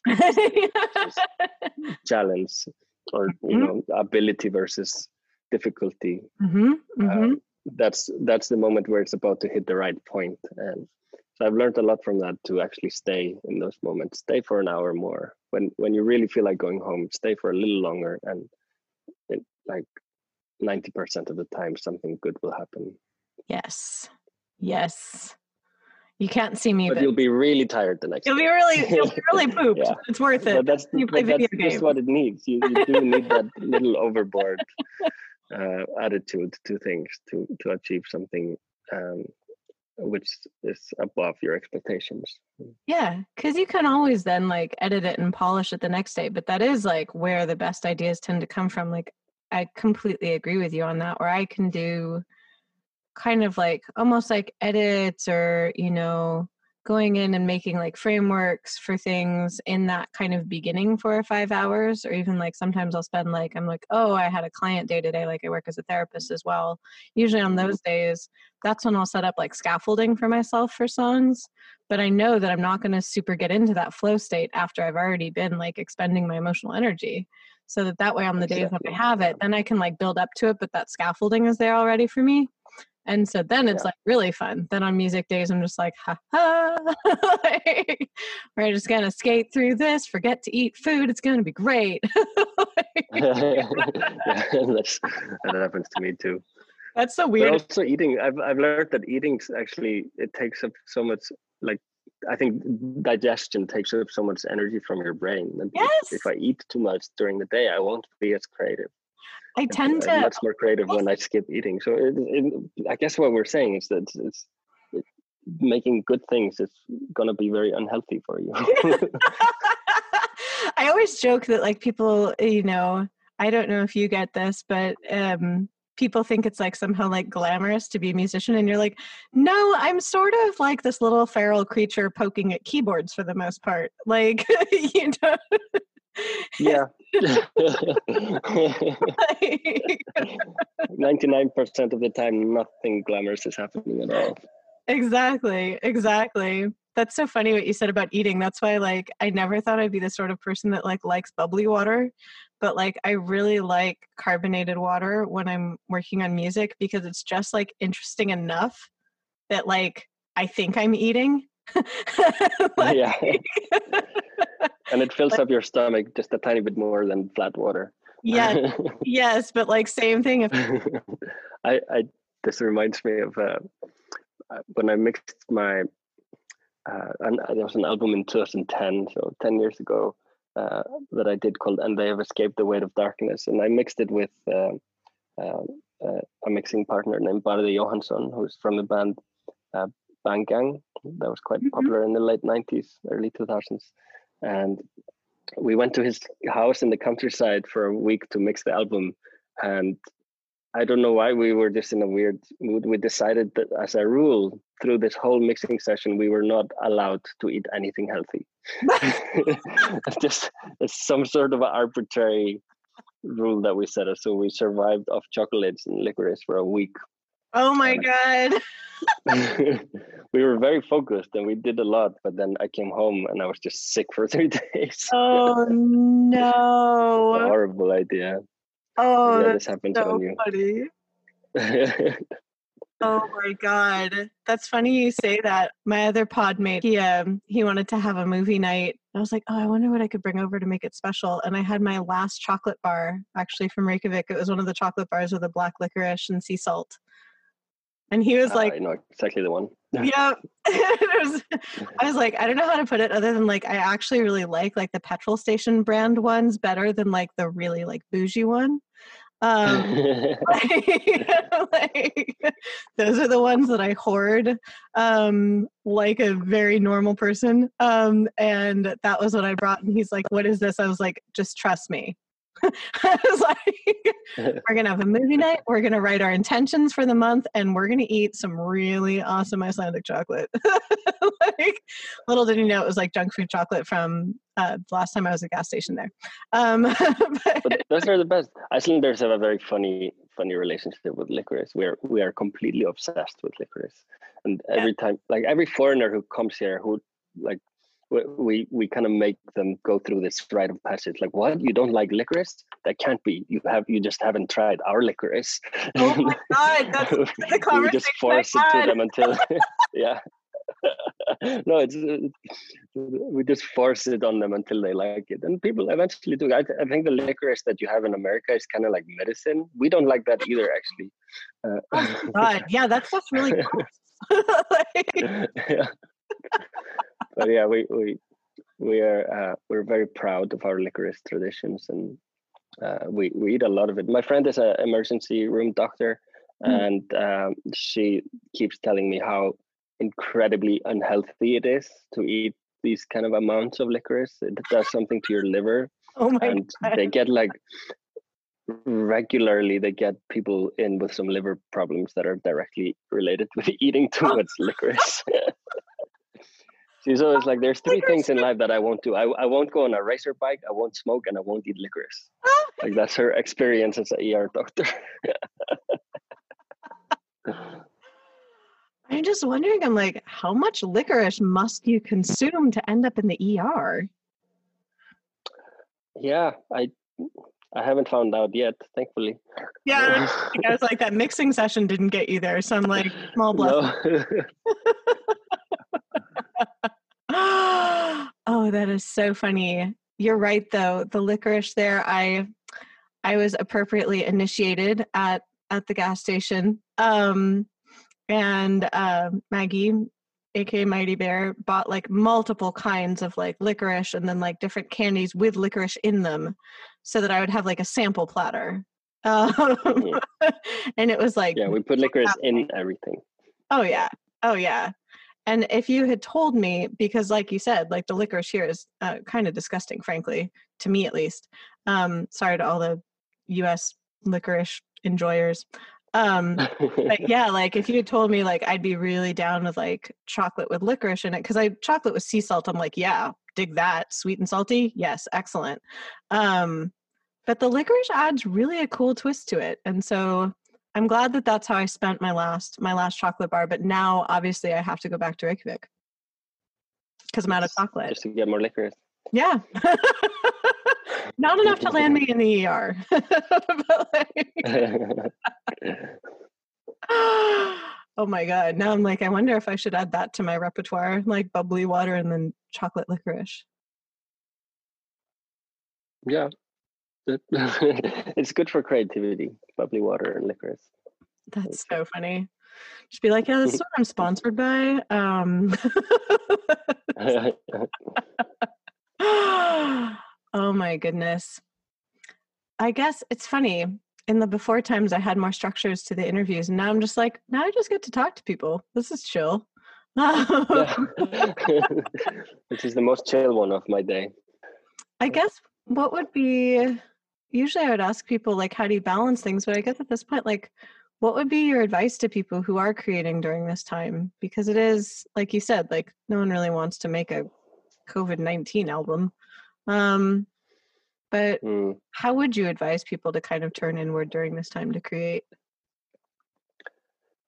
challenge, or mm-hmm. you know, ability versus difficulty. Mm-hmm. Mm-hmm. Uh, that's that's the moment where it's about to hit the right point. And so I've learned a lot from that, to actually stay in those moments, stay for an hour more. When when you really feel like going home, stay for a little longer, and it, like ninety percent of the time, something good will happen. Yes. Yes. You can't see me, but, but you'll be really tired the next you'll day. Be really, you'll be really pooped. Yeah. It's worth it. But that's, you play but video that's games. Just what it needs. You, you do need that little overboard uh, attitude to things to, to achieve something um, which is above your expectations. Yeah, because you can always then like edit it and polish it the next day. But that is like where the best ideas tend to come from. Like, I completely agree with you on that, where I can do kind of like almost like edits, or, you know, going in and making like frameworks for things in that kind of beginning four or five hours, or even like sometimes I'll spend like, I'm like, oh, I had a client day today. Like, I work as a therapist as well. Usually on those days, that's when I'll set up like scaffolding for myself for songs. But I know that I'm not going to super get into that flow state after I've already been like expending my emotional energy. So that that way on the days that I have it, then I can like build up to it, but that scaffolding is there already for me. And so then it's yeah. like really fun. Then on music days, I'm just like, ha ha, like, we're just going to skate through this, forget to eat food. It's going to be great. Like, yeah, that's, that happens to me too. That's so weird. But also eating, I've, I've learned that eating actually, it takes up so much, like, I think digestion takes up so much energy from your brain. And yes. If I eat too much during the day, I won't be as creative. I tend to I'm much more creative when I skip eating. So it, it, I guess what we're saying is that it's, it's, it's making good things is going to be very unhealthy for you. I always joke that like people, you know, I don't know if you get this, but um, people think it's like somehow like glamorous to be a musician. And you're like, no, I'm sort of like this little feral creature poking at keyboards for the most part. Like, you know. Yeah. ninety-nine percent of the time, nothing glamorous is happening at all. Exactly, exactly. That's so funny what you said about eating. That's why, like, I never thought I'd be the sort of person that like likes bubbly water, but like I really like carbonated water when I'm working on music, because it's just like interesting enough that like I think I'm eating. Like, yeah. And it fills like, up your stomach just a tiny bit more than flat water. Yeah. Yes, but like same thing. If- I, I this reminds me of uh, when I mixed my uh, and there was an album in two thousand ten, so ten years ago, uh, that I did called "And They Have Escaped the Weight of Darkness," and I mixed it with uh, uh, uh, a mixing partner named Bardi Johansson, who's from the band uh, Bang Gang that was quite mm-hmm. popular in the late nineties, early two thousands. And we went to his house in the countryside for a week to mix the album. And I don't know why, we were just in a weird mood. We decided that as a rule, through this whole mixing session, we were not allowed to eat anything healthy. Just it's some sort of arbitrary rule that we set up. So we survived off chocolates and licorice for a week. Oh my God. We were very focused and we did a lot, but then I came home and I was just sick for three days. Oh no. It's a horrible idea. Oh, yeah, that's this happened so to you. Funny. Oh my God. That's funny you say that. My other pod mate, he, um, he wanted to have a movie night. I was like, oh, I wonder what I could bring over to make it special. And I had my last chocolate bar, actually from Reykjavik. It was one of the chocolate bars with the black licorice and sea salt. And he was uh, like, I know exactly the one. Yeah. was, I was like, I don't know how to put it other than like, I actually really like like the petrol station brand ones better than like the really like bougie one. Um, like, like, those are the ones that I hoard, um, like a very normal person. Um, and that was what I brought. And he's like, what is this? I was like, just trust me. I was like, we're going to have a movie night. We're going to write our intentions for the month and we're going to eat some really awesome Icelandic chocolate. Like, little did you know, it was like junk food chocolate from uh, the last time I was at a gas station there. Um, but, but those are the best. Icelanders have a very funny, funny relationship with licorice. We are, we are completely obsessed with licorice. And every yeah. time, like every foreigner who comes here who like, We, we we kind of make them go through this rite of passage. Like, what? You don't like licorice? That can't be. You have you just haven't tried our licorice. Oh my God, that's the conversation. We just force it to them until, yeah. No, it's we just force it on them until they like it, and people eventually do. I, I think the licorice that you have in America is kind of like medicine. We don't like that either, actually. Uh, oh God, yeah, that stuff's really gross. Like, yeah. But yeah, we we we are uh, we're very proud of our licorice traditions, and uh, we we eat a lot of it. My friend is an emergency room doctor, and um, she keeps telling me how incredibly unhealthy it is to eat these kind of amounts of licorice. It does something to your liver. Oh my and God. They get like regularly they get people in with some liver problems that are directly related with eating too much licorice. She's always like, there's three things in life that I won't do. I, I won't go on a racer bike, I won't smoke, and I won't eat licorice. Like, that's her experience as an E R doctor. I'm just wondering, I'm like, how much licorice must you consume to end up in the E R? Yeah, I I haven't found out yet, thankfully. Yeah, I was like, that mixing session didn't get you there, so I'm like, small bluff. No. Oh, that is so funny. You're right, though. The licorice there, I I was appropriately initiated at, at the gas station. Um, and uh, Maggie, a k a. Mighty Bear, bought like multiple kinds of like licorice and then like different candies with licorice in them so that I would have like a sample platter. Um, yeah. And it was like... Yeah, we put licorice in everything. Oh, yeah. Oh, yeah. And if you had told me, because like you said, like the licorice here is uh, kind of disgusting, frankly, to me at least. Um, sorry to all the U S licorice enjoyers. Um, but yeah, like if you had told me like I'd be really down with like chocolate with licorice in it, because I chocolate with sea salt, I'm like, yeah, dig that. Sweet and salty. Yes, excellent. Um, but the licorice adds really a cool twist to it. And so... I'm glad that that's how I spent my last my last chocolate bar, but now obviously I have to go back to Reykjavik because I'm out of chocolate. Just to get more licorice. Yeah, not enough to land me in the E R. But like... Oh my God! Now I'm like, I wonder if I should add that to my repertoire, like bubbly water and then chocolate licorice. Yeah. It's good for creativity, bubbly water and licorice. That's so funny. Just be like, yeah, this is what I'm sponsored by. Um... Oh my goodness. I guess it's funny. In the before times, I had more structures to the interviews. And now I'm just like, now I just get to talk to people. This is chill. Which is the most chill one of my day. I guess what would be, usually I would ask people, like, how do you balance things? But I guess at this point, like, what would be your advice to people who are creating during this time? Because it is, like you said, like, no one really wants to make a covid nineteen album. Um, but mm. how would you advise people to kind of turn inward during this time to create?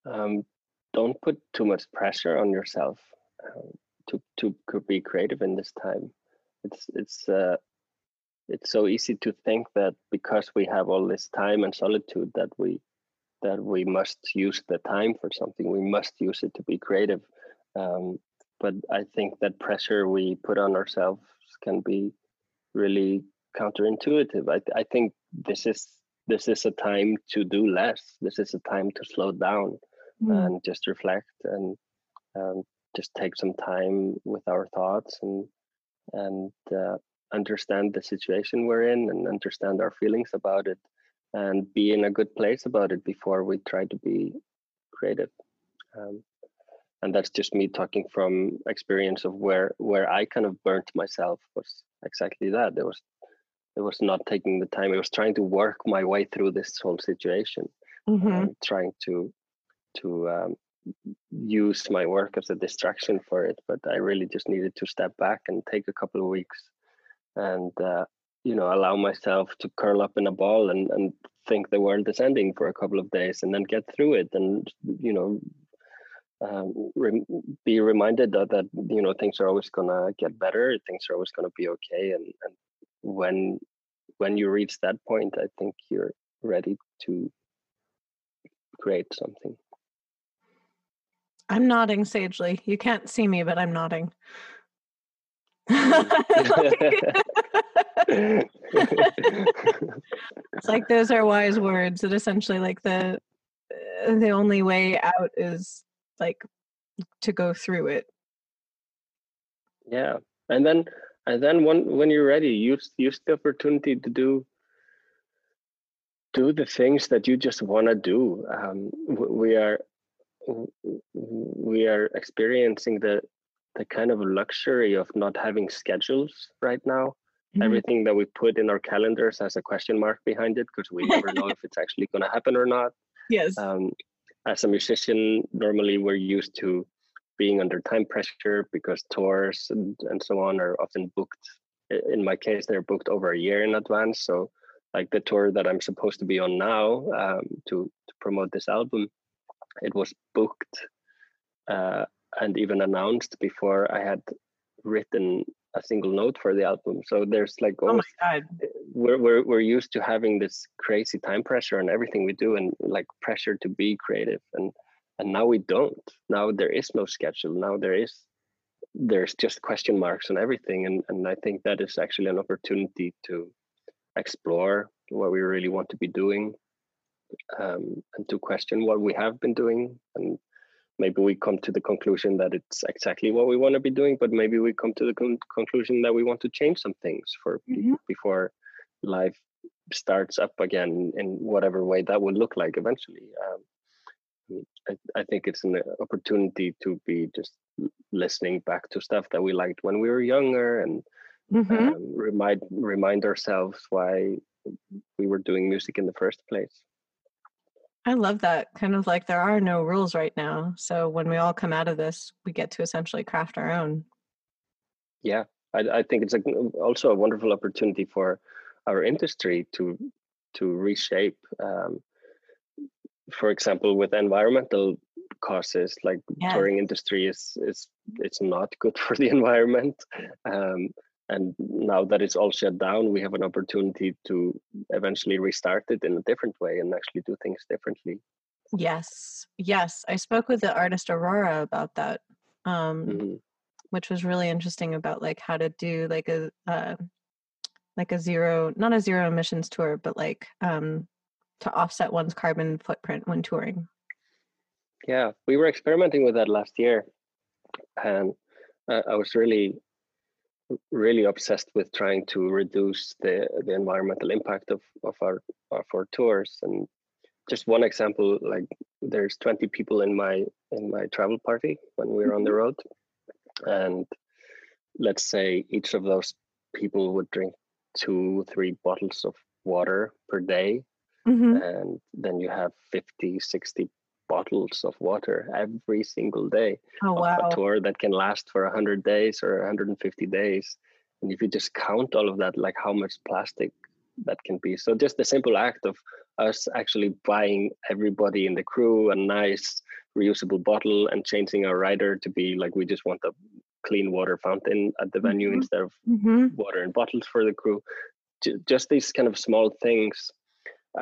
Um, don't put too much pressure on yourself um, to to could be creative in this time. It's it's uh, it's so easy to think that because we have all this time and solitude that we that we must use the time for something. We must use it to be creative. Um, but I think that pressure we put on ourselves can be really counterintuitive. I I think this is this is a time to do less. This is a time to slow down mm. and just reflect and um, just take some time with our thoughts and and uh, understand the situation we're in and understand our feelings about it and be in a good place about it before we try to be creative. Um, and that's just me talking from experience of where where I kind of burnt myself was exactly that. There was It was not taking the time. I was trying to work my way through this whole situation, mm-hmm. um, trying to to um, use my work as a distraction for it. But I really just needed to step back and take a couple of weeks, and uh, you know, allow myself to curl up in a ball and and think the world is ending for a couple of days, and then get through it. And you know, um, re- be reminded that that you know things are always gonna get better. Things are always gonna be okay, and and. when when you reach that point, I think you're ready to create something. I'm nodding sagely. You can't see me, but I'm nodding. It's like those are wise words that essentially like the the only way out is like to go through it. Yeah. And then And then when, when you're ready, use use the opportunity to do do the things that you just want to do. Um, we are we are experiencing the the kind of luxury of not having schedules right now. Mm-hmm. Everything that we put in our calendars has a question mark behind it because we never know if it's actually going to happen or not. Yes. Um, as a musician, normally we're used to being under time pressure because tours and, and so on are often booked. In my case, they're booked over a year in advance. So like the tour that I'm supposed to be on now um, to, to promote this album, it was booked uh, and even announced before I had written a single note for the album. So there's like, oh my God, we're, we're, we're used to having this crazy time pressure on everything we do and like pressure to be creative. And And now we don't. Now there is no schedule. Now there is, there's just question marks on everything. And, and I think that is actually an opportunity to explore what we really want to be doing um, and to question what we have been doing. And maybe we come to the conclusion that it's exactly what we want to be doing, but maybe we come to the con- conclusion that we want to change some things for mm-hmm. before life starts up again in whatever way that will look like eventually. Um, I, I think it's an opportunity to be just listening back to stuff that we liked when we were younger and mm-hmm. um, remind remind ourselves why we were doing music in the first place. I love that. Kind of like there are no rules right now. So when we all come out of this, we get to essentially craft our own. Yeah, I, I think it's a, also a wonderful opportunity for our industry to to reshape. Um, For example, with environmental causes, like yeah. touring industry is is it's not good for the environment. Um, and now that it's all shut down, we have an opportunity to eventually restart it in a different way and actually do things differently. Yes, yes. I spoke with the artist Aurora about that, um, mm-hmm. which was really interesting about like how to do like a uh, like a zero, not a zero emissions tour, but like. Um, to offset one's carbon footprint when touring. Yeah, we were experimenting with that last year. And uh, I was really, really obsessed with trying to reduce the, the environmental impact of, of, our, of our tours. And just one example, like there's twenty people in my in my travel party when we're on the road, and let's say each of those people would drink two, three bottles of water per day, mm-hmm. and then you have fifty, sixty bottles of water every single day oh, wow. of a tour that can last for one hundred days or one hundred fifty days. And if you just count all of that, like how much plastic that can be. So just the simple act of us actually buying everybody in the crew a nice reusable bottle and changing our rider to be like, we just want a clean water fountain at the venue mm-hmm. instead of mm-hmm. water in bottles for the crew. Just these kind of small things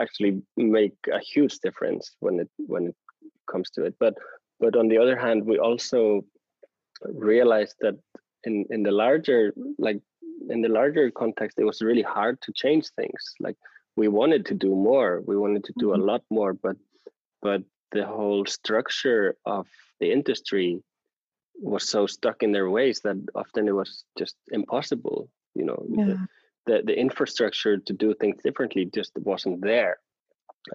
actually make a huge difference when it when it comes to it. But but on the other hand, we also realized that in in the larger like in the larger context, it was really hard to change things. Like we wanted to do more, we wanted to do mm-hmm. a lot more, but but the whole structure of the industry was so stuck in their ways that often it was just impossible. You know, yeah. the, the the infrastructure to do things differently just wasn't there.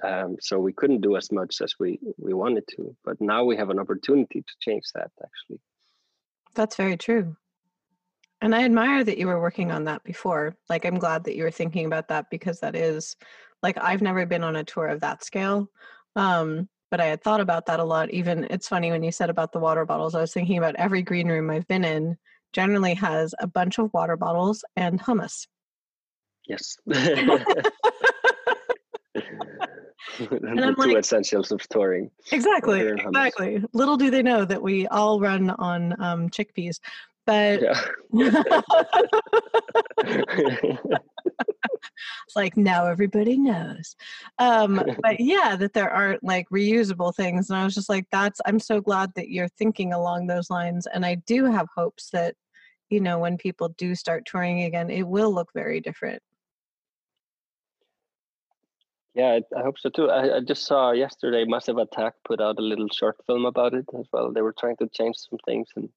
Um, so we couldn't do as much as we we wanted to. But now we have an opportunity to change that. Actually, that's very true. And I admire that you were working on that before. Like, I'm glad that you were thinking about that, because that is, like, I've never been on a tour of that scale. Um, but I had thought about that a lot. Even, it's funny when you said about the water bottles, I was thinking about every green room I've been in generally has a bunch of water bottles and hummus. Yes. And the I'm two like, essentials of touring. Exactly, exactly. Little do they know that we all run on um, chickpeas. But yeah. It's like, now everybody knows. Um, but yeah, that there aren't like reusable things. And I was just like, that's, I'm so glad that you're thinking along those lines. And I do have hopes that, you know, when people do start touring again, it will look very different. Yeah, I, I hope so too. I, I just saw yesterday Massive Attack put out a little short film about it as well. They were trying to change some things, and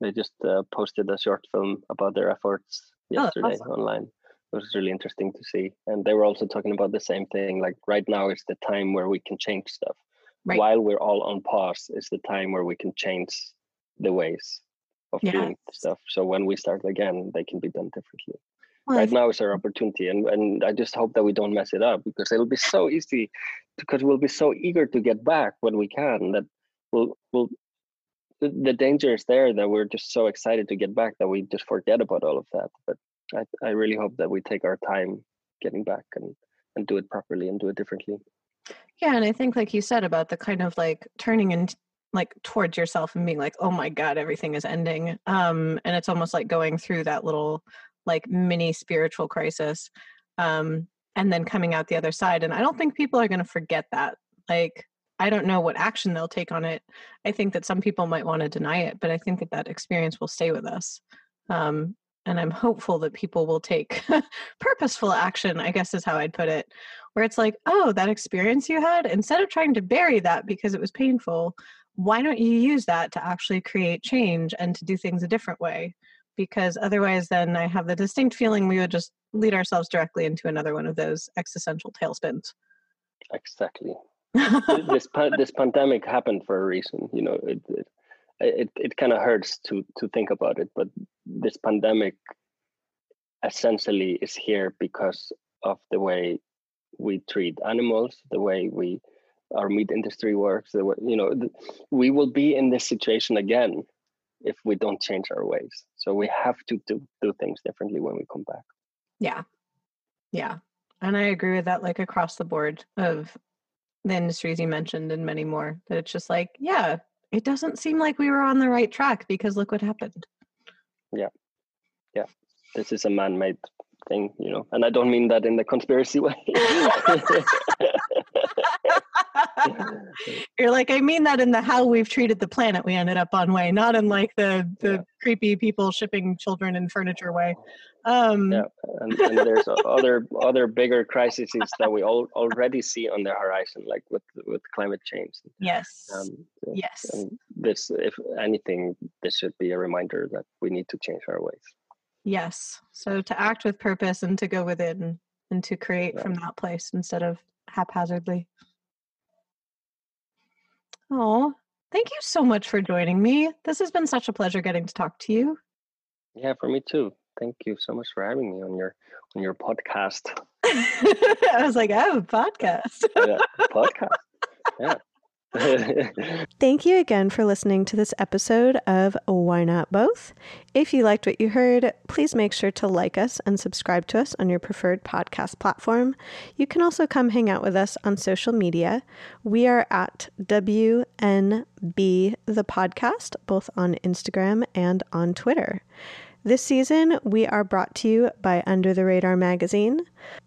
they just uh, posted a short film about their efforts yesterday oh, awesome. online. It was really interesting to see. And they were also talking about the same thing. Like, right now is the time where we can change stuff. Right. While we're all on pause, is the time where we can change the ways of yeah. doing stuff. So when we start again, they can be done differently. Well, right now is our opportunity. And, and I just hope that we don't mess it up, because it'll be so easy, because we'll be so eager to get back when we can, that we'll we'll... the danger is there that we're just so excited to get back that we just forget about all of that. But I, I really hope that we take our time getting back and, and do it properly and do it differently. Yeah. And I think, like you said, about the kind of like turning in like towards yourself and being like, oh my God, everything is ending. Um, and it's almost like going through that little like mini spiritual crisis, um, and then coming out the other side. And I don't think people are going to forget that. Like, I don't know what action they'll take on it. I think that some people might want to deny it, but I think that that experience will stay with us. Um, and I'm hopeful that people will take purposeful action, I guess is how I'd put it, where it's like, oh, that experience you had, instead of trying to bury that because it was painful, why don't you use that to actually create change and to do things a different way? Because otherwise, then I have the distinct feeling we would just lead ourselves directly into another one of those existential tailspins. Exactly. this this pandemic happened for a reason, you know. It it it, it kind of hurts to to think about it, but this pandemic essentially is here because of the way we treat animals, the way we our meat industry works. The way, you know, th- we will be in this situation again if we don't change our ways. So we have to do, do things differently when we come back. Yeah, yeah, and I agree with that. Like across the board of the industries you mentioned and many more, that it's just like, yeah, it doesn't seem like we were on the right track because look what happened. Yeah. Yeah. This is a man-made thing, you know, and I don't mean that in the conspiracy way. You're like, I mean that in the how we've treated the planet we ended up on way, not in like the, the yeah. creepy people shipping children and furniture way. Um. Yeah, and, and there's other other bigger crises that we all already see on the horizon, like with, with climate change. Yes. Um, yes. And this, if anything, this should be a reminder that we need to change our ways. Yes. So to act with purpose and to go within and, and to create yeah. from that place instead of haphazardly. Oh, thank you so much for joining me. This has been such a pleasure getting to talk to you. Yeah, for me too. Thank you so much for having me on your on your podcast. I was like, I have a podcast. Yeah, podcast. Yeah. Thank you again for listening to this episode of Why Not Both. If you liked what you heard, please make sure to like us and subscribe to us on your preferred podcast platform. You can also come hang out with us on social media. We are at W N B the Podcast, both on Instagram and on Twitter. This season, we are brought to you by Under the Radar magazine.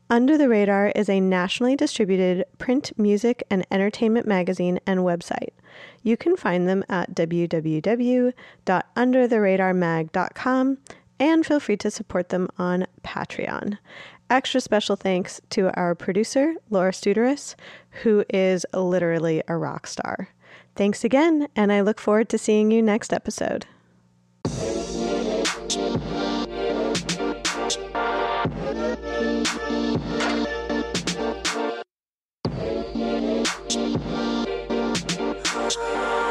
Under the Radar is a nationally distributed print, music, and entertainment magazine and website. You can find them at w w w dot under the radar mag dot com and feel free to support them on Patreon. Extra special thanks to our producer, Laura Studeris, who is literally a rock star. Thanks again, and I look forward to seeing you next episode. We'll be right back.